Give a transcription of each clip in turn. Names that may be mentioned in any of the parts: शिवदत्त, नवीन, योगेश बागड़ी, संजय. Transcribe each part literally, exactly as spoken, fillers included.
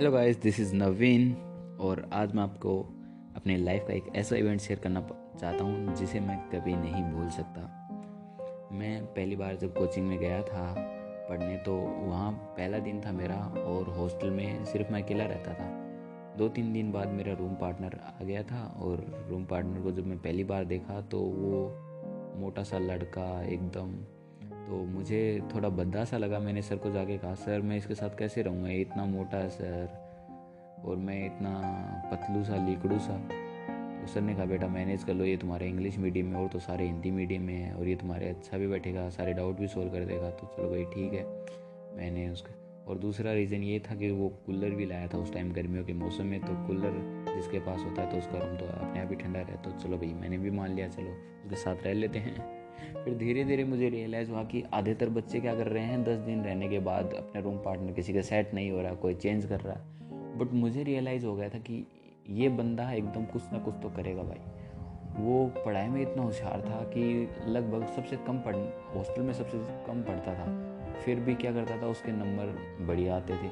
Hello guys, this is नवीन और आज मैं आपको अपने लाइफ का एक ऐसा इवेंट शेयर करना चाहता हूँ जिसे मैं कभी नहीं भूल सकता। मैं पहली बार जब कोचिंग में गया था पढ़ने तो वहाँ पहला दिन था मेरा और हॉस्टल में सिर्फ मैं अकेला रहता था। दो तीन दिन बाद मेरा रूम पार्टनर आ गया था और रूम पार्टनर को जब मैं पहली बार देखा तो वो मोटा सा लड़का एकदम, तो मुझे थोड़ा भद्दा सा लगा। मैंने सर को जाके कहा, सर मैं इसके साथ कैसे रहूँगा, ये इतना मोटा है सर और मैं इतना पतलू सा लीकड़ू सा। तो सर ने कहा, बेटा मैनेज कर लो, ये तुम्हारे इंग्लिश मीडियम में और तो सारे हिंदी मीडियम में है और ये तुम्हारे अच्छा भी बैठेगा, सारे डाउट भी सोल्व कर देगा। तो चलो भाई ठीक है, मैंने उसके। और दूसरा रीज़न ये था कि वो कूलर भी लाया था उस टाइम गर्मियों के मौसम में, तो कूलर जिसके पास होता है तो उसका रूम तो अपने आप ही ठंडा रहता है। तो चलो भाई मैंने भी मान लिया, चलो उसके साथ रह लेते हैं। फिर धीरे धीरे मुझे रियलाइज़ हुआ कि आधेतर बच्चे क्या कर रहे हैं, दस दिन रहने के बाद अपने रूम पार्टनर किसी का सेट नहीं हो रहा, कोई चेंज कर रहा है। बट मुझे रियलाइज़ हो गया था कि ये बंदा एकदम कुछ ना कुछ तो करेगा भाई। वो पढ़ाई में इतना होशियार था कि लगभग सबसे कम पढ़ हॉस्टल में सबसे कम पढ़ता था, फिर भी क्या करता था, उसके नंबर बढ़िया आते थे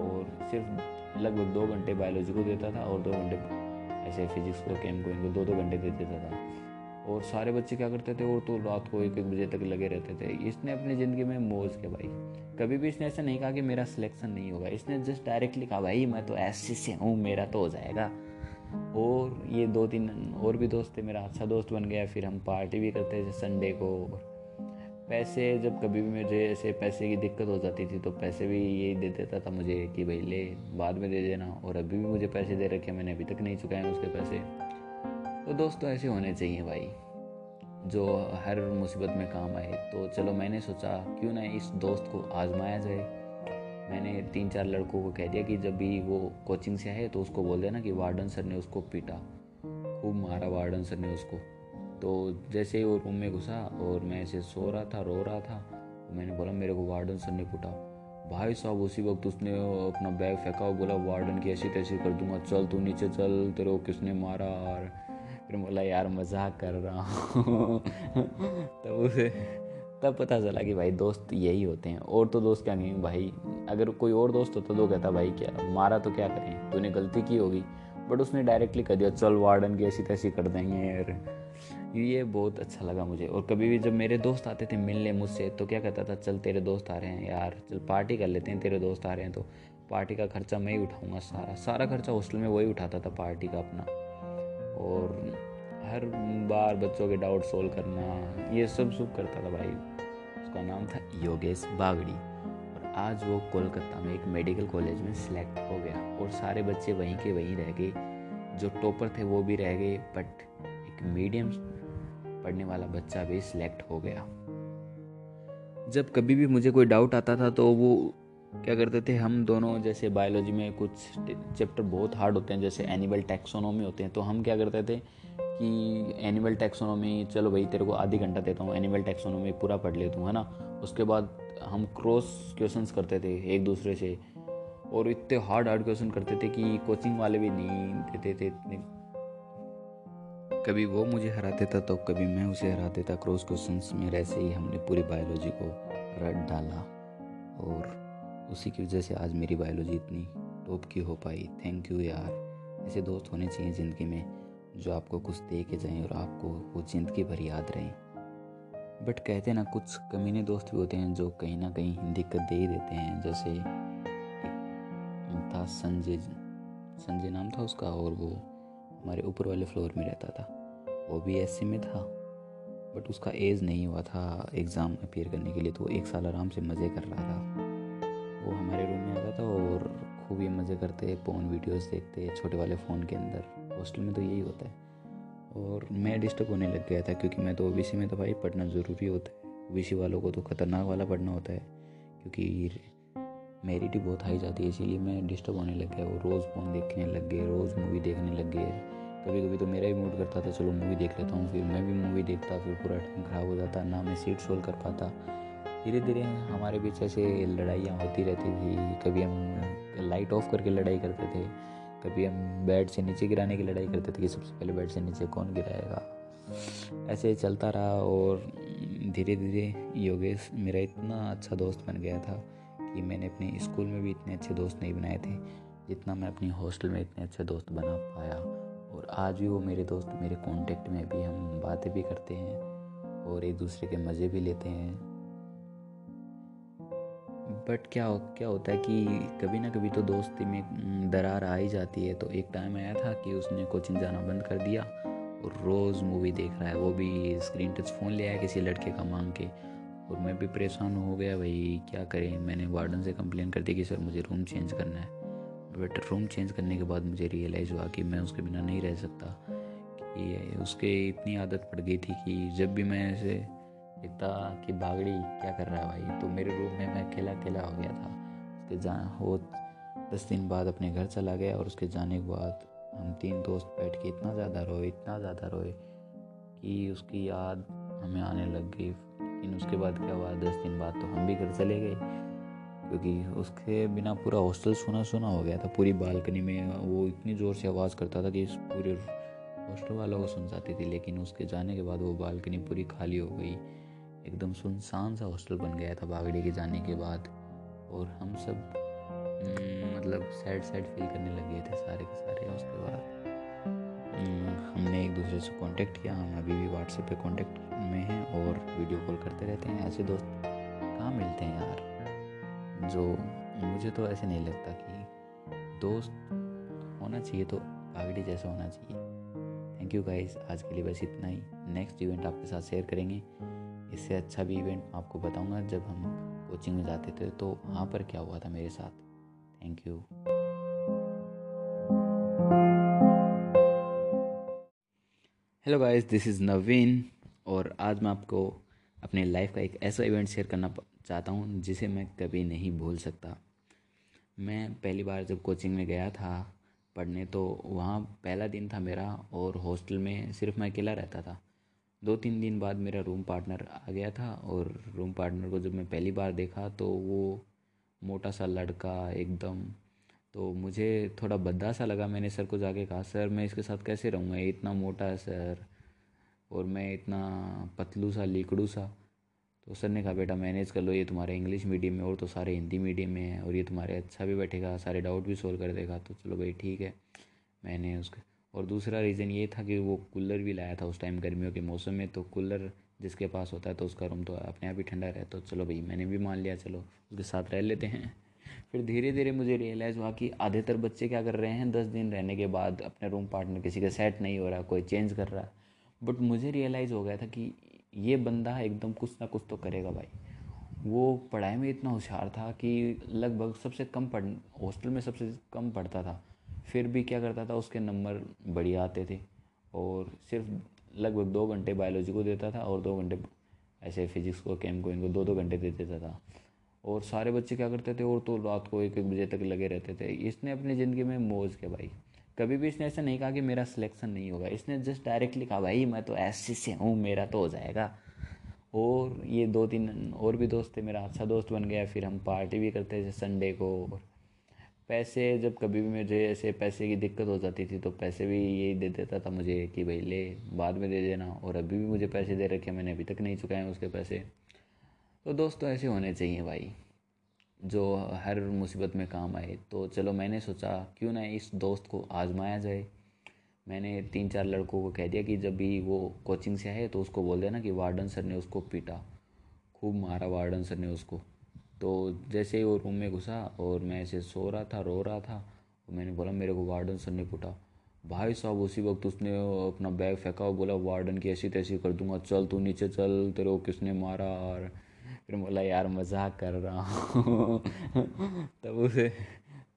और सिर्फ लगभग दो घंटे बायोलॉजी को देता था और दो घंटे ऐसे फिजिक्स को, केम को, इनको दो दो घंटे दे देता था। और सारे बच्चे क्या करते थे, और तो रात को एक एक बजे तक लगे रहते थे। इसने अपनी ज़िंदगी में मौज के भाई, कभी भी इसने ऐसा नहीं कहा कि मेरा सिलेक्शन नहीं होगा, इसने जस्ट डायरेक्टली कहा भाई मैं तो ऐसे से हूँ, मेरा तो हो जाएगा। और ये दो तीन और भी दोस्त थे, मेरा अच्छा दोस्त बन गया। फिर हम पार्टी भी करते थे संडे को। पैसे जब कभी भी मुझे ऐसे पैसे की दिक्कत हो जाती थी तो पैसे भी यही दे देता था मुझे कि भाई ले, बाद में दे देना। और अभी भी मुझे पैसे दे रखे, मैंने अभी तक नहीं चुकाए हैं उसके पैसे। तो दोस्तों ऐसे होने चाहिए भाई जो हर मुसीबत में काम आए। तो चलो मैंने सोचा क्यों ना इस दोस्त को आजमाया जाए। मैंने तीन चार लड़कों को कह दिया कि जब भी वो कोचिंग से आए तो उसको बोल देना कि वार्डन सर ने उसको पीटा, खूब मारा वार्डन सर ने उसको। तो जैसे ही वो रूम में घुसा और मैं ऐसे सो रहा था, रो रहा था, मैंने बोला मेरे को वार्डन सर ने पीटा। भाई साहब उसी वक्त उसने अपना बैग फेंका और बोला वार्डन की ऐसी तैसी कर दूंगा, चल तू नीचे चल, तेरे को किसने मारा। और फिर बोला यार मजाक कर रहा हूँ। तब उसे तब पता चला कि भाई दोस्त यही होते हैं। और तो दोस्त क्या कहेंगे भाई, अगर कोई और दोस्त होता तो कहता भाई क्या मारा तो क्या करें, तूने गलती की होगी। बट उसने डायरेक्टली कह दिया चल वार्डन की ऐसी तैसी कर देंगे यार। ये बहुत अच्छा लगा मुझे। और कभी भी जब मेरे दोस्त आते थे मिलने मुझसे तो क्या कहता था, चल तेरे दोस्त आ रहे हैं यार, चल पार्टी कर लेते हैं, तेरे दोस्त आ रहे हैं तो पार्टी का खर्चा मैं ही उठाऊँगा। सारा सारा खर्चा हॉस्टल में वही उठाता था पार्टी का अपना। और हर बार बच्चों के डाउट सोल्व करना, ये सब सब करता था भाई। उसका नाम था योगेश बागड़ी और आज वो कोलकाता में एक मेडिकल कॉलेज में सिलेक्ट हो गया और सारे बच्चे वहीं के वहीं रह गए। जो टॉपर थे वो भी रह गए, बट एक मीडियम पढ़ने वाला बच्चा भी सिलेक्ट हो गया। जब कभी भी मुझे कोई डाउट आता था तो वो क्या करते थे, हम दोनों जैसे बायोलॉजी में कुछ चैप्टर बहुत हार्ड होते हैं जैसे एनिमल टैक्सोनॉमी होते हैं, तो हम क्या करते थे कि एनिमल टैक्सोनॉमी, चलो भाई तेरे को आधी घंटा देता हूँ, एनिमल टैक्सोनॉमी पूरा पढ़ लेता हूँ, है ना। उसके बाद हम क्रॉस क्वेश्चंस करते थे एक दूसरे से और इतने हार्ड हार्ड क्वेश्चन करते थे कि कोचिंग वाले भी नहीं देते थे इतने। कभी वो मुझे हरा देता तो कभी मैं उसे हरा देता क्रॉस क्वेश्चंस में। ऐसे ही हमने पूरी बायोलॉजी को रट डाला और उसी की वजह से आज मेरी बायोलॉजी इतनी टॉप की हो पाई। थैंक यू यार, ऐसे दोस्त होने चाहिए ज़िंदगी में जो आपको कुछ दे के जाएं और आपको वो ज़िंदगी भर याद रहें। बट कहते ना कुछ कमीने दोस्त भी होते हैं जो कहीं ना कहीं दिक्कत दे ही देते हैं। जैसे था संजय, संजय नाम था उसका, और वो हमारे ऊपर वाले फ्लोर में रहता था। वो भी एससी में था बट उसका एज नहीं हुआ था एग्ज़ाम अपेयर करने के लिए, तो वो एक साल आराम से मज़े कर रहा था। वो हमारे रूम में आता था और खूब ये मज़े करते, फोन वीडियोस देखते छोटे वाले फ़ोन के अंदर, हॉस्टल में तो यही होता है। और मैं डिस्टर्ब होने लग गया था क्योंकि मैं तो ओबीसी में, तो भाई पढ़ना ज़रूरी होता है, ओबीसी वालों को तो ख़तरनाक वाला पढ़ना होता है क्योंकि मेरिट ही बहुत हाई जाती है। इसीलिए मैं डिस्टर्ब होने लग गया, वो रोज़ फ़ोन देखने लग गए, रोज़ मूवी देखने लग गए। कभी कभी तो मेरा भी मूड करता था चलो मूवी देख लेता हूँ, फिर मैं भी मूवी देखता, फिर पूरा टाइम ख़राब हो जाता, ना मैं सीट सोल्व कर पाता। धीरे धीरे हमारे बीच ऐसे लड़ाइयाँ होती रहती थी। कभी हम लाइट ऑफ करके लड़ाई करते थे, कभी हम बेड से नीचे गिराने की लड़ाई करते थे कि सबसे पहले बेड से नीचे कौन गिराएगा। ऐसे चलता रहा और धीरे धीरे योगेश मेरा इतना अच्छा दोस्त बन गया था कि मैंने अपने स्कूल में भी इतने अच्छे दोस्त नहीं बनाए थे। जितना मैं अपनी हॉस्टल में इतने अच्छे दोस्त बना पाया। और आज भी वो मेरे दोस्त मेरे कांटेक्ट में भी, हम बातें भी करते हैं और एक दूसरे के मज़े भी लेते हैं। बट क्या हो क्या होता है कि कभी ना कभी तो दोस्ती में दरार आ ही जाती है। तो एक टाइम आया था कि उसने कोचिंग जाना बंद कर दिया और रोज़ मूवी देख रहा है, वो भी स्क्रीन टच फ़ोन ले आया किसी लड़के का मांग के। और मैं भी परेशान हो गया, भाई क्या करें। मैंने वार्डन से कंप्लेन कर दी कि सर मुझे रूम चेंज करना है। बट रूम चेंज करने के बाद मुझे रियलाइज़ हुआ कि मैं उसके बिना नहीं रह सकता, कि उसके इतनी आदत पड़ गई थी कि जब भी मैं ऐसे देखता कि बागड़ी क्या कर रहा है भाई, तो मेरे रूम में मैं अकेला अकेला हो गया था। उसके जा वो दस दिन बाद अपने घर चला गया और उसके जाने के बाद हम तीन दोस्त बैठ के इतना ज़्यादा रोए इतना ज़्यादा रोए कि उसकी याद हमें आने लग गई। लेकिन उसके बाद क्या हुआ, दस दिन बाद तो हम भी घर चले गए, क्योंकि उसके बिना पूरा हॉस्टल सुना सुना हो गया था। पूरी बालकनी में वो इतनी ज़ोर से आवाज़ करता था कि इस पूरे हॉस्टल वालों को सुन जाती थी। लेकिन उसके जाने के बाद वो बालकनी पूरी खाली हो गई, एकदम सुनसान सा हॉस्टल बन गया था बागड़ी के जाने के बाद। और हम सब मतलब सैड सैड फील करने लगे थे सारे के सारे। उसके बाद हमने एक दूसरे से कांटेक्ट किया, हम अभी भी व्हाट्सएप पे कांटेक्ट में हैं और वीडियो कॉल करते रहते हैं। ऐसे दोस्त कहाँ मिलते हैं यार, जो मुझे तो ऐसे नहीं लगता कि दोस्त होना चाहिए तो बागड़ी जैसा होना चाहिए। थैंक यू गाइस, आज के लिए बस इतना ही। नेक्स्ट इवेंट आपके साथ शेयर करेंगे, इससे अच्छा भी इवेंट मैं आपको बताऊँगा जब हम कोचिंग में जाते थे तो वहाँ पर क्या हुआ था मेरे साथ। Thank you. Hello guys, this is नवीन और आज मैं आपको अपने लाइफ का एक ऐसा इवेंट शेयर करना चाहता हूँ जिसे मैं कभी नहीं भूल सकता। मैं पहली बार जब कोचिंग में गया था पढ़ने तो वहाँ पहला दिन था मेरा और हॉस्टल में सिर्फ मैं अकेला रहता था। दो तीन दिन बाद मेरा रूम पार्टनर आ गया था और रूम पार्टनर को जब मैं पहली बार देखा तो वो मोटा सा लड़का एकदम, तो मुझे थोड़ा भद्दा सा लगा। मैंने सर को जाके कहा, सर मैं इसके साथ कैसे रहूँगा, ये इतना मोटा है सर और मैं इतना पतलू सा लीकड़ू सा। तो सर ने कहा, बेटा मैनेज कर लो, ये तुम्हारे इंग्लिश मीडियम में और तो सारे हिंदी मीडियम में है और ये तुम्हारे अच्छा भी बैठेगा, सारे डाउट भी सोल्व कर देगा। तो चलो भाई ठीक है मैंने उसके। और दूसरा रीज़न ये था कि वो कूलर भी लाया था उस टाइम गर्मियों के मौसम में, तो कूलर जिसके पास होता है तो उसका रूम तो अपने आप ही ठंडा रहता है। तो चलो भाई मैंने भी मान लिया, चलो उसके साथ रह लेते हैं। फिर धीरे धीरे मुझे रियलाइज़ हुआ कि आधेतर बच्चे क्या कर रहे हैं, दस दिन रहने के बाद अपने रूम पार्टनर किसी का सेट नहीं हो रहा, कोई चेंज कर रहा। बट मुझे रियलाइज़ हो गया था कि ये बंदा एकदम कुछ ना कुछ तो करेगा भाई। वो पढ़ाई में इतना होशियार था कि लगभग सबसे कम पढ़ हॉस्टल में सबसे कम पढ़ता था, फिर भी क्या करता था उसके नंबर बढ़िया आते थे। और सिर्फ लगभग दो घंटे बायोलॉजी को देता था और दो घंटे ऐसे फिजिक्स को केम को, इनको दो दो घंटे दे देता था। और सारे बच्चे क्या करते थे, और तो रात को एक एक बजे तक लगे रहते थे। इसने अपनी ज़िंदगी में मौज के भाई, कभी भी इसने ऐसा नहीं कहा कि मेरा सिलेक्शन नहीं होगा, इसने जस्ट डायरेक्टली कहा भाई मैं तो ऐसे से हूँ मेरा तो हो जाएगा। और ये दो तीन और भी दोस्त थे, मेरा अच्छा दोस्त बन गया। फिर हम पार्टी भी करते थे संडे को। और पैसे जब कभी भी मुझे ऐसे पैसे की दिक्कत हो जाती थी तो पैसे भी यही दे देता था मुझे कि भाई ले बाद में दे देना। और अभी भी मुझे पैसे दे रखे, मैंने अभी तक नहीं चुकाए हैं उसके पैसे। तो दोस्तों ऐसे होने चाहिए भाई जो हर मुसीबत में काम आए। तो चलो मैंने सोचा क्यों ना इस दोस्त को आजमाया जाए। मैंने तीन चार लड़कों को कह दिया कि जब भी वो कोचिंग से आए तो उसको बोल देना कि वार्डन सर ने उसको पीटा, खूब मारा वार्डन सर ने उसको। तो जैसे ही वो रूम में घुसा और मैं ऐसे सो रहा था रो रहा था, मैंने बोला मेरे को वार्डन सर ने पीटा। भाई साहब उसी वक्त उसने अपना बैग फेंका और बोला वार्डन की ऐसी तैसी कर दूंगा, चल तू नीचे चल, तेरे को किसने मारा। और फिर बोला यार मजाक कर रहा हूँ तब उसे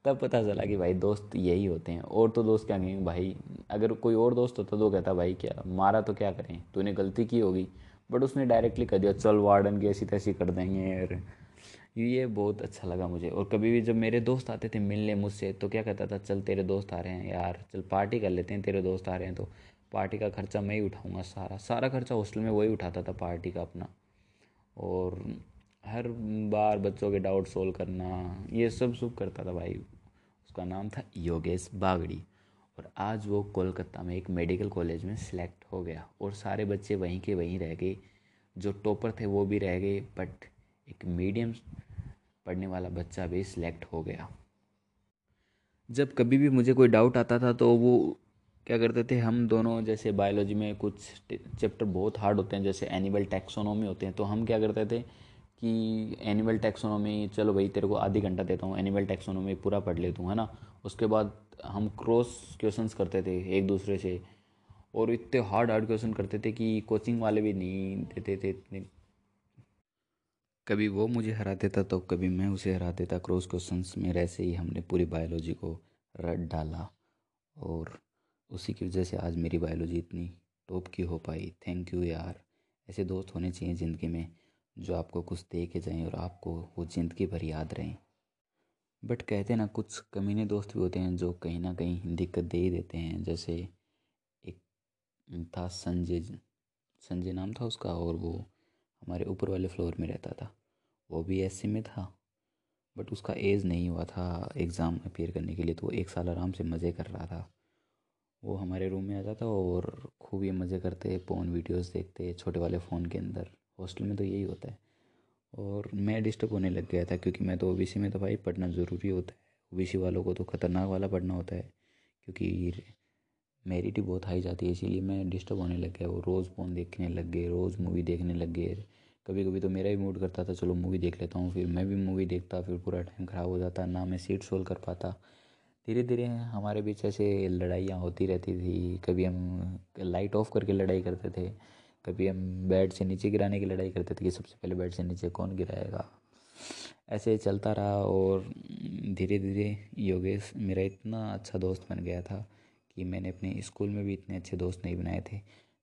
तब पता चला कि भाई दोस्त यही होते हैं। और तो दोस्त क्या कहेंगे भाई, अगर कोई और दोस्त होता तो कहता भाई क्या मारा तो क्या करें, तूने गलती की होगी। बट उसने डायरेक्टली कह दिया चल वार्डन की ऐसी तैसी कर देंगे यार। ये बहुत अच्छा लगा मुझे। और कभी भी जब मेरे दोस्त आते थे मिलने मुझसे तो क्या कहता था, चल तेरे दोस्त आ रहे हैं यार, चल पार्टी कर लेते हैं, तेरे दोस्त आ रहे हैं तो पार्टी का खर्चा मैं ही उठाऊँगा। सारा सारा खर्चा हॉस्टल में वही उठाता था पार्टी का अपना। और हर बार बच्चों के डाउट सोल्व करना ये सब सब करता था भाई। उसका नाम था योगेश बागड़ी और आज वो कोलकाता में एक मेडिकल कॉलेज में सिलेक्ट हो गया और सारे बच्चे वहीं के वहीं रह गए। जो टॉपर थे वो भी रह गए, बट एक मीडियम पढ़ने वाला बच्चा भी सिलेक्ट हो गया। जब कभी भी मुझे कोई डाउट आता था तो वो क्या करते थे, हम दोनों जैसे बायोलॉजी में कुछ चैप्टर बहुत हार्ड होते हैं जैसे एनिमल टैक्सोनॉमी होते हैं, तो हम क्या करते थे कि एनिमल टैक्सोनॉमी, चलो भाई तेरे को आधी घंटा देता हूँ, एनिमल टैक्सोनॉमी पूरा पढ़ लेता हूँ, है ना। उसके बाद हम क्रॉस क्वेश्चंस करते थे एक दूसरे से, और इतने हार्ड हार्ड क्वेश्चन करते थे कि कोचिंग वाले भी नहीं देते थे इतने। कभी वो मुझे हरा देता तो कभी मैं उसे हरा देता क्रॉस क्वेश्चंस में। ऐसे ही हमने पूरी बायोलॉजी को रट डाला और उसी की वजह से आज मेरी बायोलॉजी इतनी टॉप की हो पाई। थैंक यू यार, ऐसे दोस्त होने चाहिए ज़िंदगी में जो आपको कुछ दे के जाएँ और आपको वो ज़िंदगी भर याद रहें। बट कहते ना कुछ कमीने दोस्त भी होते हैं जो कहीं ना कहीं दिक्कत दे ही देते हैं। जैसे एक था संजय, संजय नाम था उसका, और वो हमारे ऊपर वाले फ्लोर में रहता था। वो भी एससी में था बट उसका एज नहीं हुआ था एग्ज़ाम अपेयर करने के लिए, तो वो एक साल आराम से मज़े कर रहा था। वो हमारे रूम में आता था और खूब ये मज़े करते, फोन वीडियोस देखते छोटे वाले फ़ोन के अंदर, हॉस्टल में तो यही होता है। और मैं डिस्टर्ब होने लग गया था क्योंकि मैं तो ओबीसी में, तो भाई पढ़ना ज़रूरी होता है, ओबीसी वालों को तो ख़तरनाक वाला पढ़ना होता है क्योंकि मेरिट ही बहुत हाई जाती है, इसीलिए मैं डिस्टर्ब होने लग गया। वो रोज़ फ़ोन देखने लग गए, रोज़ मूवी देखने लग गए। कभी कभी तो मेरा भी मूड करता था चलो मूवी देख लेता हूँ, फिर मैं भी मूवी देखता, फिर पूरा टाइम ख़राब हो जाता, ना मैं सीट सोल्व कर पाता। धीरे धीरे हमारे बीच ऐसे लड़ाइयाँ होती रहती थी। कभी हम लाइट ऑफ करके लड़ाई करते थे, कभी हम बेड से नीचे गिराने की लड़ाई करते थे कि सबसे पहले बेड से नीचे कौन गिराएगा। ऐसे चलता रहा और धीरे धीरे योगेश मेरा इतना अच्छा दोस्त बन गया था कि मैंने अपने स्कूल में भी इतने अच्छे दोस्त नहीं बनाए थे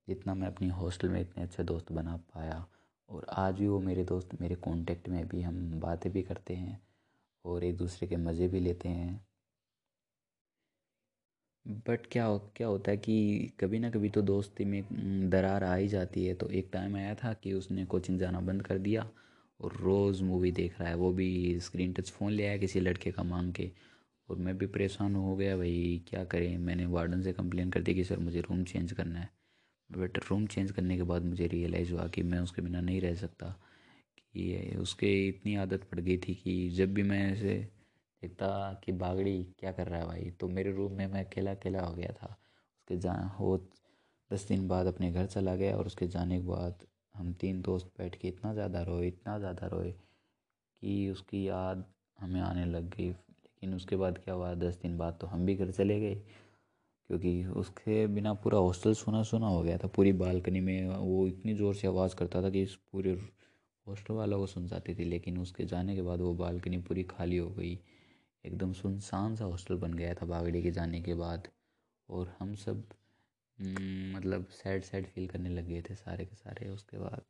जितना मैं अपनी हॉस्टल में इतने अच्छे दोस्त बना पाया। और आज भी वो मेरे दोस्त मेरे कॉन्टेक्ट में, भी हम बातें भी करते हैं और एक दूसरे के मज़े भी लेते हैं। बट क्या हो, क्या होता है कि कभी ना कभी तो दोस्ती में दरार आ ही जाती है। तो एक टाइम आया था कि उसने कोचिंग जाना बंद कर दिया और रोज़ मूवी देख रहा है, वो भी स्क्रीन टच फ़ोन ले आया किसी लड़के का मांग के, और मैं भी परेशान हो गया भाई क्या करें। मैंने वार्डन से कंप्लेन कर दी कि सर मुझे रूम चेंज करना है। बट रूम चेंज करने के बाद मुझे रियलाइज़ हुआ कि मैं उसके बिना नहीं रह सकता, कि उसके इतनी आदत पड़ गई थी कि जब भी मैं ऐसे देखता कि बागड़ी क्या कर रहा है भाई, तो मेरे रूम में मैं अकेला अकेला हो गया था। उसके जा वो दस दिन बाद अपने घर चला गया और उसके जाने के बाद हम तीन दोस्त बैठ के इतना ज़्यादा रोए, इतना ज़्यादा रोए कि उसकी याद हमें आने लग गई। लेकिन उसके बाद क्या हुआ, दस दिन बाद तो हम भी घर चले गए क्योंकि उसके बिना पूरा हॉस्टल सुना सुना हो गया था। पूरी बालकनी में वो इतनी ज़ोर से आवाज़ करता था कि इस पूरे हॉस्टल वालों को सुन जाती थी। लेकिन उसके जाने के बाद वो बालकनी पूरी खाली हो गई, एकदम सुनसान सा हॉस्टल बन गया था बागड़ी के जाने के बाद। और हम सब मतलब सैड सैड फील करने लग गए थे सारे के सारे। उसके बाद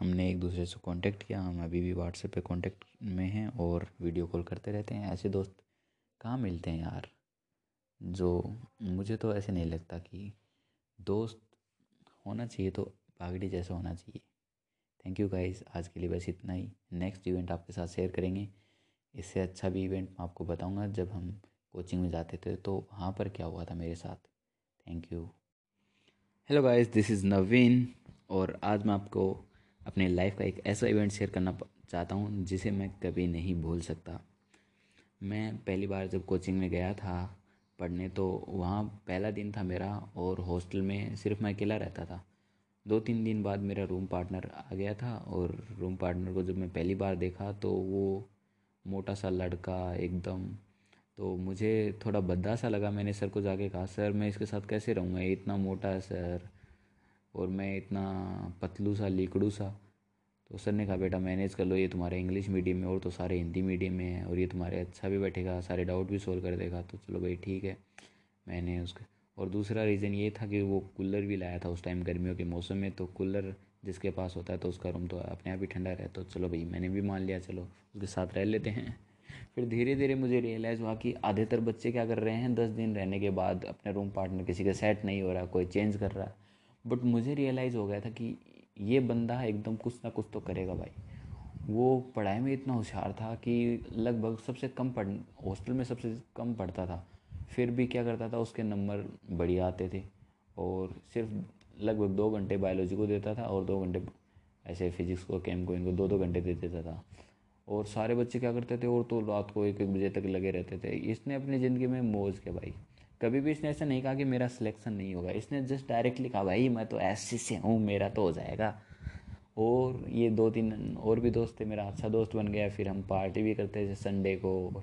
हमने एक दूसरे से कांटेक्ट किया, हम अभी भी व्हाट्सएप पे कांटेक्ट में हैं और वीडियो कॉल करते रहते हैं। ऐसे दोस्त कहाँ मिलते हैं यार, जो मुझे तो ऐसे नहीं लगता कि दोस्त होना चाहिए तो बागड़ी जैसा होना चाहिए। थैंक यू गाइज़, आज के लिए बस इतना ही। नेक्स्ट इवेंट आपके साथ शेयर करेंगे, इससे अच्छा भी इवेंट मैं आपको बताऊंगा जब हम कोचिंग में जाते थे तो वहाँ पर क्या हुआ था मेरे साथ। Thank you. Hello guys, this is नवीन, और आज मैं आपको अपने लाइफ का एक ऐसा इवेंट शेयर करना चाहता हूँ जिसे मैं कभी नहीं भूल सकता। मैं पहली बार जब कोचिंग में गया था पढ़ने तो वहाँ पहला दिन था मेरा, और हॉस्टल में सिर्फ मैं अकेला रहता था। दो तीन दिन बाद मेरा रूम पार्टनर आ गया था, और रूम पार्टनर को जब मैं पहली बार देखा तो वो मोटा सा लड़का एकदम, तो मुझे थोड़ा भद्दा सा लगा। मैंने सर को जाके कहा सर मैं इसके साथ कैसे रहूँगा, ये इतना मोटा है सर और मैं इतना पतलू सा लीकड़ू सा। तो सर ने कहा बेटा मैनेज कर लो, ये तुम्हारे इंग्लिश मीडियम में और तो सारे हिंदी मीडियम में है, और ये तुम्हारे अच्छा भी बैठेगा, सारे डाउट भी सोल्व कर देगा। तो चलो भाई ठीक है मैंने उसके। और दूसरा रीज़न ये था कि वो कूलर भी लाया था उस टाइम गर्मियों के मौसम में, तो कूलर जिसके पास होता है तो उसका रूम तो अपने आप ही ठंडा रहे। तो चलो भाई मैंने भी मान लिया चलो उसके साथ रह लेते हैं। फिर धीरे धीरे मुझे रियलाइज़ हुआ कि आधेतर बच्चे क्या कर रहे हैं, दस दिन रहने के बाद अपने रूम पार्टनर किसी का सेट नहीं हो रहा, कोई चेंज कर रहा। बट मुझे रियलाइज़ हो गया था कि ये बंदा एकदम कुछ ना कुछ तो करेगा भाई। वो पढ़ाई में इतना होशियार था कि लगभग सबसे कम पढ़ हॉस्टल में सबसे कम पढ़ता था, फिर भी क्या करता था उसके नंबर बढ़िया आते थे। और सिर्फ लगभग दो घंटे बायोलॉजी को देता था और दो घंटे ऐसे फिजिक्स को, केम को, इनको दो दो घंटे दे देता था। और सारे बच्चे क्या करते थे, और तो रात को एक एक बजे तक लगे रहते थे। इसने अपनी ज़िंदगी में मौज के भाई, कभी भी इसने ऐसा नहीं कहा कि मेरा सिलेक्शन नहीं होगा। इसने जस्ट डायरेक्टली कहा भाई मैं तो ऐसे से हूँ, मेरा तो हो जाएगा। और ये दो तीन और भी दोस्त थे, मेरा अच्छा दोस्त बन गया। फिर हम पार्टी भी करते थे संडे को।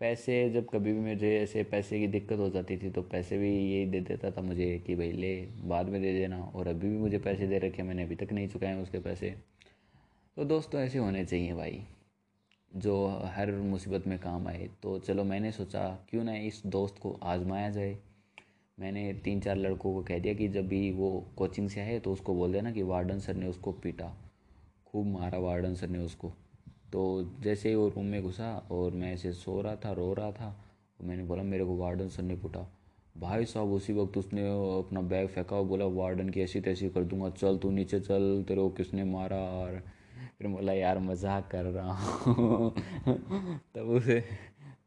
पैसे जब कभी भी मुझे ऐसे पैसे की दिक्कत हो जाती थी तो पैसे भी यही दे देता था मुझे कि भाई ले, बाद में दे देना। और अभी भी मुझे पैसे दे रखे, मैंने अभी तक नहीं चुकाए उसके पैसे। तो दोस्तों ऐसे होने चाहिए भाई जो हर मुसीबत में काम आए। तो चलो मैंने सोचा क्यों ना इस दोस्त को आजमाया जाए। मैंने तीन चार लड़कों को कह दिया कि जब भी वो कोचिंग से आए तो उसको बोल देना कि वार्डन सर ने उसको पीटा, खूब मारा वार्डन सर ने उसको। तो जैसे ही वो रूम में घुसा और मैं ऐसे सो रहा था, रो रहा था, मैंने बोला मेरे को वार्डन सर ने पीटा। भाई साहब उसी वक्त उसने अपना बैग फेंका और बोला वार्डन की ऐसी तैसी कर दूंगा, चल तू नीचे चल, तेरे को किसने मारा। और फिर बोला यार मजाक कर रहा हूँ। तब उसे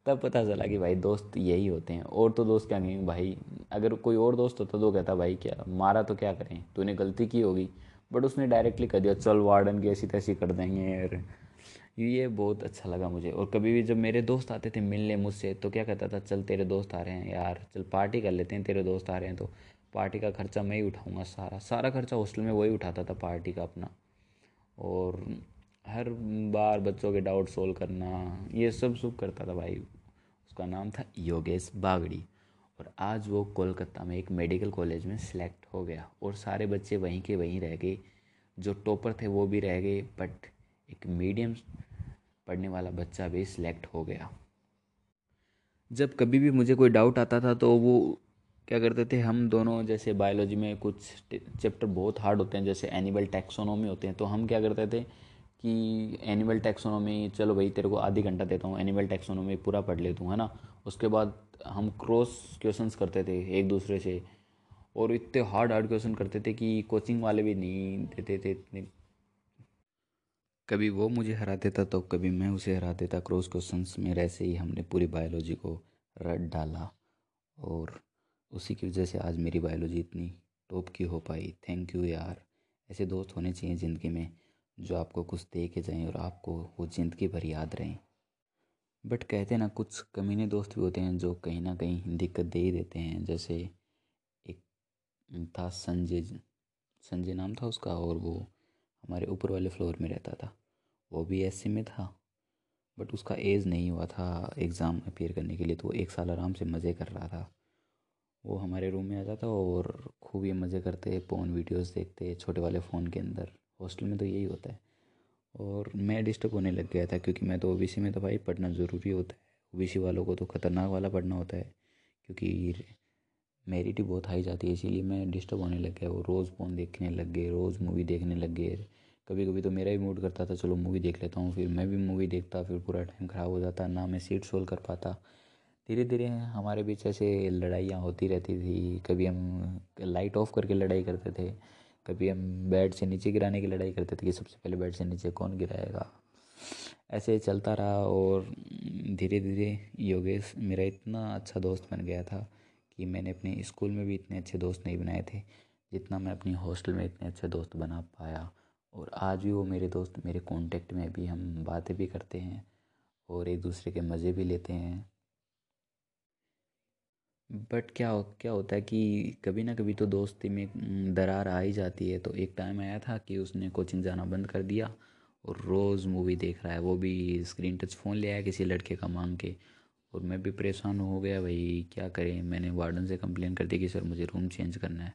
तब पता चला कि भाई दोस्त यही होते हैं। और तो दोस्त क्या कहेंगे भाई, अगर कोई और दोस्त होता तो कहता भाई क्या मारा तो क्या करें, तूने गलती की होगी। बट उसने डायरेक्टली कह दिया चल वार्डन की ऐसी तैसी कर देंगे यार। ये बहुत अच्छा लगा मुझे। और कभी भी जब मेरे दोस्त आते थे मिलने मुझसे तो क्या कहता था, चल तेरे दोस्त आ रहे हैं यार, चल पार्टी कर लेते हैं, तेरे दोस्त आ रहे हैं तो पार्टी का खर्चा मैं ही उठाऊंगा। सारा सारा खर्चा हॉस्टल में वही उठाता था पार्टी का अपना। और हर बार बच्चों के डाउट सोल्व करना, ये सब सब करता था भाई। उसका नाम था योगेश बागड़ी। और आज वो कोलकाता में एक मेडिकल कॉलेज में सिलेक्ट हो गया और सारे बच्चे वहीं के वहीं रह गए। जो टॉपर थे वो भी रह गए, बट एक मीडियम पढ़ने वाला बच्चा भी सिलेक्ट हो गया। जब कभी भी मुझे कोई डाउट आता था तो वो क्या करते थे, हम दोनों जैसे बायोलॉजी में कुछ चैप्टर बहुत हार्ड होते हैं, जैसे एनिमल टैक्सोनॉमी होते हैं, तो हम क्या करते थे कि एनिमल टैक्सोनॉमी, चलो भाई तेरे को आधी घंटा देता हूँ, एनिमल टैक्सोनॉमी पूरा पढ़ लेता हूँ, है ना। उसके बाद हम क्रॉस क्वेश्चंस करते थे एक दूसरे से, और इतने हार्ड हार्ड क्वेश्चन करते थे कि कोचिंग वाले भी नहीं देते थे इतने। कभी वो मुझे हरा देता तो कभी मैं उसे हरा देता क्रॉस क्वेश्चंस में। ऐसे ही हमने पूरी बायोलॉजी को रट डाला और उसी की वजह से आज मेरी बायोलॉजी इतनी टॉप की हो पाई। थैंक यू यार, ऐसे दोस्त होने चाहिए ज़िंदगी में जो आपको कुछ दे के जाएं और आपको वो ज़िंदगी भर याद रहें। बट कहते ना कुछ कमीने दोस्त भी होते हैं जो कहीं ना कहीं दिक्कत दे ही देते हैं। जैसे एक था संजय, संजय नाम था उसका, और वो हमारे ऊपर वाले फ्लोर में रहता था। वो भी ऐसे में था, बट उसका एज नहीं हुआ था एग्ज़ाम अपेयर करने के लिए, तो वो एक साल आराम से मज़े कर रहा था। वो हमारे रूम में आता था और खूब ये मज़े करते, पोर्न वीडियोस देखते छोटे वाले फ़ोन के अंदर। हॉस्टल में तो यही होता है। और मैं डिस्टर्ब होने लग गया था क्योंकि मैं तो ओबीसी में, तो भाई पढ़ना ज़रूरी होता है, ओबीसी वालों को तो ख़तरनाक वाला पढ़ना होता है क्योंकि मेरिट ही बहुत हाई जाती है। इसीलिए मैं डिस्टर्ब होने लग गया, वो रोज़ फ़ोन देखने लग गए, रोज़ मूवी देखने लग गए। कभी कभी तो मेरा भी मूड करता था चलो मूवी देख लेता हूँ, फिर मैं भी मूवी देखता, फिर पूरा टाइम ख़राब हो जाता, ना मैं सीट सोल्व कर पाता। धीरे धीरे हमारे बीच ऐसे लड़ाइयाँ होती रहती थी। कभी हम लाइट ऑफ करके लड़ाई करते थे, कभी हम बेड से नीचे गिराने की लड़ाई करते थे कि सबसे पहले बेड से नीचे कौन गिराएगा। ऐसे चलता रहा और धीरे धीरे योगेश मेरा इतना अच्छा दोस्त बन गया था कि मैंने अपने स्कूल में भी इतने अच्छे दोस्त नहीं बनाए थे जितना मैं अपनी हॉस्टल में इतने अच्छे दोस्त बना पाया। और आज भी वो मेरे दोस्त मेरे कांटेक्ट में, भी हम बातें भी करते हैं और एक दूसरे के मज़े भी लेते हैं। बट क्या हो, क्या होता है कि कभी ना कभी तो दोस्ती में दरार आ ही जाती है। तो एक टाइम आया था कि उसने कोचिंग जाना बंद कर दिया और रोज़ मूवी देख रहा है, वो भी स्क्रीन टच फ़ोन ले आया किसी लड़के का मांग के। और मैं भी परेशान हो गया भाई क्या करें। मैंने वार्डन से कंप्लेन कर दी कि सर मुझे रूम चेंज करना है।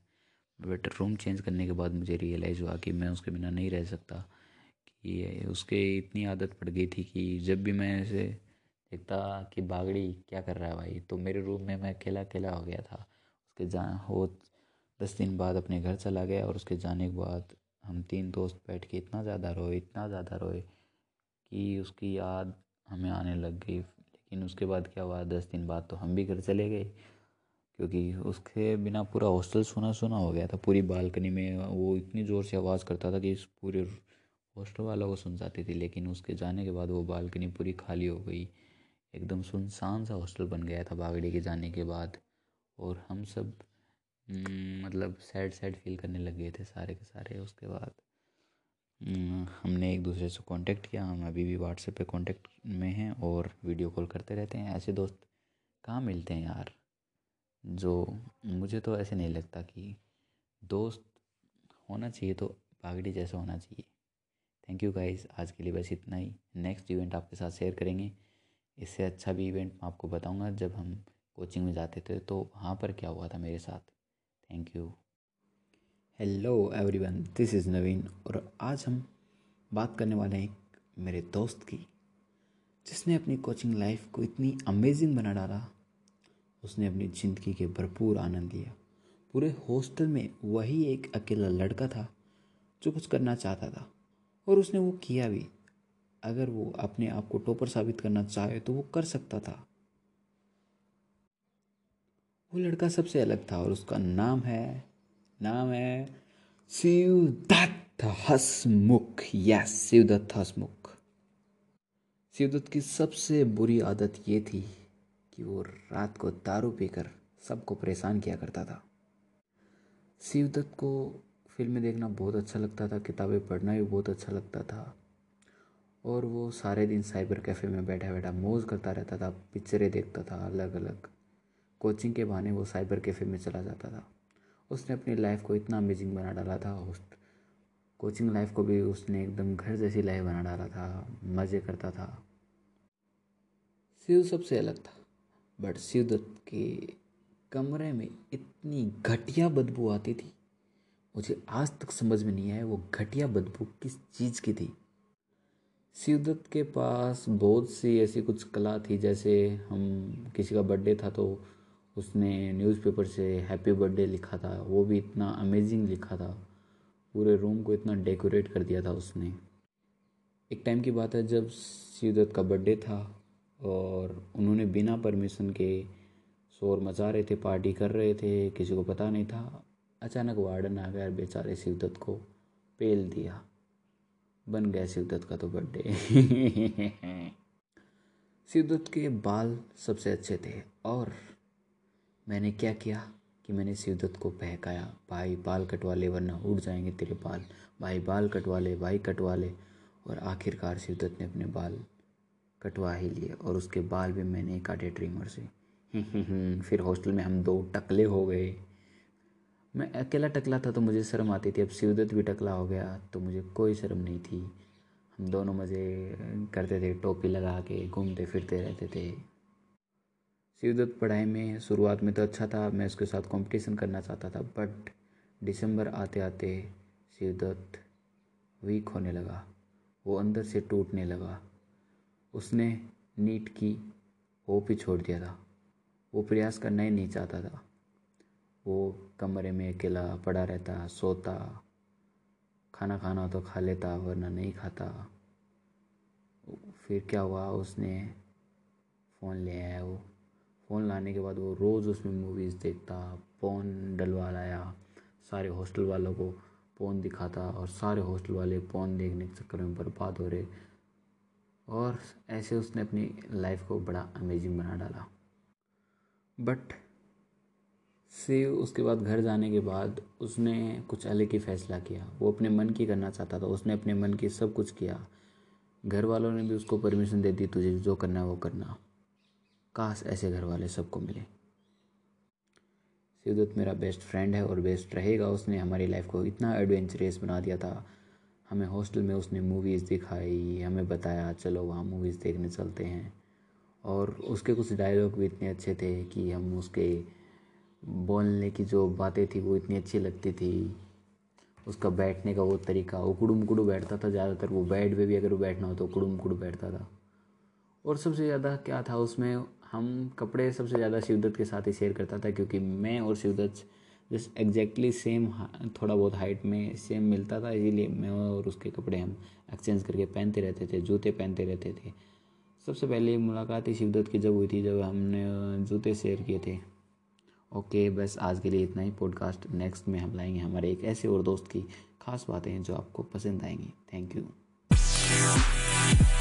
बट रूम चेंज करने के बाद मुझे रियलाइज़ हुआ कि मैं उसके बिना नहीं रह सकता, कि उसके इतनी आदत पड़ गई थी कि जब भी मैं ऐसे देखता कि बागड़ी क्या कर रहा है भाई, तो मेरे रूम में मैं अकेला अकेला हो गया था। उसके जा वो दस दिन बाद अपने घर चला गया और उसके जाने के बाद हम तीन दोस्त बैठ के इतना ज़्यादा रोए, इतना ज़्यादा रोए कि उसकी याद हमें आने लग गई। लेकिन उसके बाद क्या हुआ, दस दिन बाद तो हम भी घर चले गए क्योंकि उसके बिना पूरा हॉस्टल सुना सुना हो गया था। पूरी बालकनी में वो इतनी ज़ोर से आवाज़ करता था कि इस पूरे हॉस्टल वालों को सुन जाती थी। लेकिन उसके जाने के बाद वो बालकनी पूरी खाली हो गई, एकदम सुनसान सा हॉस्टल बन गया था बागड़ी के जाने के बाद। और हम सब मतलब सैड सैड फील करने लग गए थे सारे के सारे। उसके बाद हमने एक दूसरे से कांटेक्ट किया। हम अभी भी व्हाट्सएप पे कांटेक्ट में हैं और वीडियो कॉल करते रहते हैं। ऐसे दोस्त कहाँ मिलते हैं यार। जो मुझे तो ऐसे नहीं लगता कि दोस्त होना चाहिए तो बागड़ी जैसा होना चाहिए। थैंक यू गाइस, आज के लिए बस इतना ही। नेक्स्ट इवेंट आपके साथ शेयर करेंगे। इससे अच्छा भी इवेंट मैं आपको बताऊंगा जब हम कोचिंग में जाते थे तो वहाँ पर क्या हुआ था मेरे साथ। Thank you. Hello everyone, this is नवीन और आज हम बात करने वाले हैं एक मेरे दोस्त की जिसने अपनी कोचिंग लाइफ को इतनी अमेजिंग बना डाला। उसने अपनी ज़िंदगी के भरपूर आनंद लिया। पूरे हॉस्टल में वही एक अकेला लड़का था जो कुछ करना चाहता था और उसने वो किया भी। अगर वो अपने आप को टॉपर साबित करना चाहे तो वो कर सकता था। वो लड़का सबसे अलग था और उसका नाम है नाम है शिवदत्त हसमुख। यस, शिवदत्त हसमुख। शिवदत्त की सबसे बुरी आदत ये थी कि वो रात को दारू पीकर सबको परेशान किया करता था। शिवदत्त को फिल्में देखना बहुत अच्छा लगता था, किताबें पढ़ना भी बहुत अच्छा लगता था और वो सारे दिन साइबर कैफ़े में बैठा बैठा मौज करता रहता था। पिक्चरें देखता था अलग अलग। कोचिंग के बहाने वो साइबर कैफ़े में चला जाता था। उसने अपनी लाइफ को इतना अमेजिंग बना डाला था। उस कोचिंग लाइफ को भी उसने एकदम घर जैसी लाइफ बना डाला था। मज़े करता था। शिव सबसे अलग था बट शिवदत्त के कमरे में इतनी घटिया बदबू आती थी। मुझे आज तक समझ में नहीं आया वो घटिया बदबू किस चीज़ की थी। शिवदत्त के पास बहुत सी ऐसी कुछ कला थी, जैसे हम किसी का बर्थडे था तो उसने न्यूज़पेपर से हैप्पी बर्थडे लिखा था। वो भी इतना अमेजिंग लिखा था, पूरे रूम को इतना डेकोरेट कर दिया था उसने। एक टाइम की बात है जब शिवदत्त का बर्थडे था और उन्होंने बिना परमिशन के शोर मचा रहे थे, पार्टी कर रहे थे, किसी को पता नहीं था। अचानक वार्डन आ गया और बेचारे शिवदत्त को पेल दिया। बन गया शिवदत्त का तो बर्थडे। शिवदत्त के बाल सबसे अच्छे थे और मैंने क्या किया कि मैंने शिवदत्त को बहकाया, भाई बाल कटवा ले वरना उड़ जाएंगे तेरे बाल, भाई बाल कटवा ले, भाई कटवा ले। और आखिरकार शिवदत्त ने अपने बाल कटवा ही लिए और उसके बाल भी मैंने काटे ट्रिमर से। फिर हॉस्टल में हम दो टकले हो गए। मैं अकेला टकला था तो मुझे शर्म आती थी, अब शिवदत्त भी टकला हो गया तो मुझे कोई शर्म नहीं थी। हम दोनों मज़े करते थे, टोपी लगा के घूमते फिरते रहते थे। शिवदत्त पढ़ाई में शुरुआत में तो अच्छा था, मैं उसके साथ कंपटीशन करना चाहता था बट दिसंबर आते आते शिवदत्त वीक होने लगा। वो अंदर से टूटने लगा। उसने नीट की होप ही छोड़ दिया था। वो प्रयास करना ही नहीं चाहता था। वो कमरे में अकेला पड़ा रहता, सोता, खाना खाना तो खा लेता वरना नहीं खाता। फिर क्या हुआ, उसने फ़ोन ले आया। वो फ़ोन लाने के बाद वो रोज़ उसमें मूवीज़ देखता, फ़ोन डलवा लाया, सारे हॉस्टल वालों को फ़ोन दिखाता और सारे हॉस्टल वाले फ़ोन देखने के चक्कर में बर्बाद हो रहे। और ऐसे उसने अपनी लाइफ को बड़ा अमेजिंग बना डाला। बट शिव उसके बाद घर जाने के बाद उसने कुछ अलग ही फ़ैसला किया। वो अपने मन की करना चाहता था। उसने अपने मन की सब कुछ किया। घर वालों ने भी उसको परमिशन दे दी, तुझे जो करना है वो करना। काश ऐसे घर वाले सबको मिले। शिवदत्त मेरा बेस्ट फ्रेंड है और बेस्ट रहेगा। उसने हमारी लाइफ को इतना एडवेंचरस बना दिया था। हमें हॉस्टल में उसने मूवीज़ दिखाई, हमें बताया चलो वहाँ मूवीज़ देखने चलते हैं। और उसके कुछ डायलॉग भी इतने अच्छे थे कि हम उसके बोलने की जो बातें थी वो इतनी अच्छी लगती थी। उसका बैठने का वो तरीका, वो कुड़ुम कुड़ू बैठता था। ज़्यादातर वो बेड पे भी अगर वो बैठना हो तो कुड़ुम कुड़ू बैठता था। और सबसे ज़्यादा क्या था उसमें, हम कपड़े सबसे ज़्यादा शिवदत्त के साथ ही शेयर करता था क्योंकि मैं और शिवदत्त जस्ट एग्जैक्टली सेम, थोड़ा बहुत हाइट में सेम मिलता था। इसीलिए मैं और उसके कपड़े हम एक्सचेंज करके पहनते रहते थे, जूते पहनते रहते थे। सबसे पहले मुलाकात ही शिवदत्त की जब हुई थी जब हमने जूते शेयर किए थे। ओके okay, बस आज के लिए इतना ही पॉडकास्ट। नेक्स्ट में हम लाएंगे हमारे एक ऐसे और दोस्त की खास बातें जो आपको पसंद आएंगी। Thank you.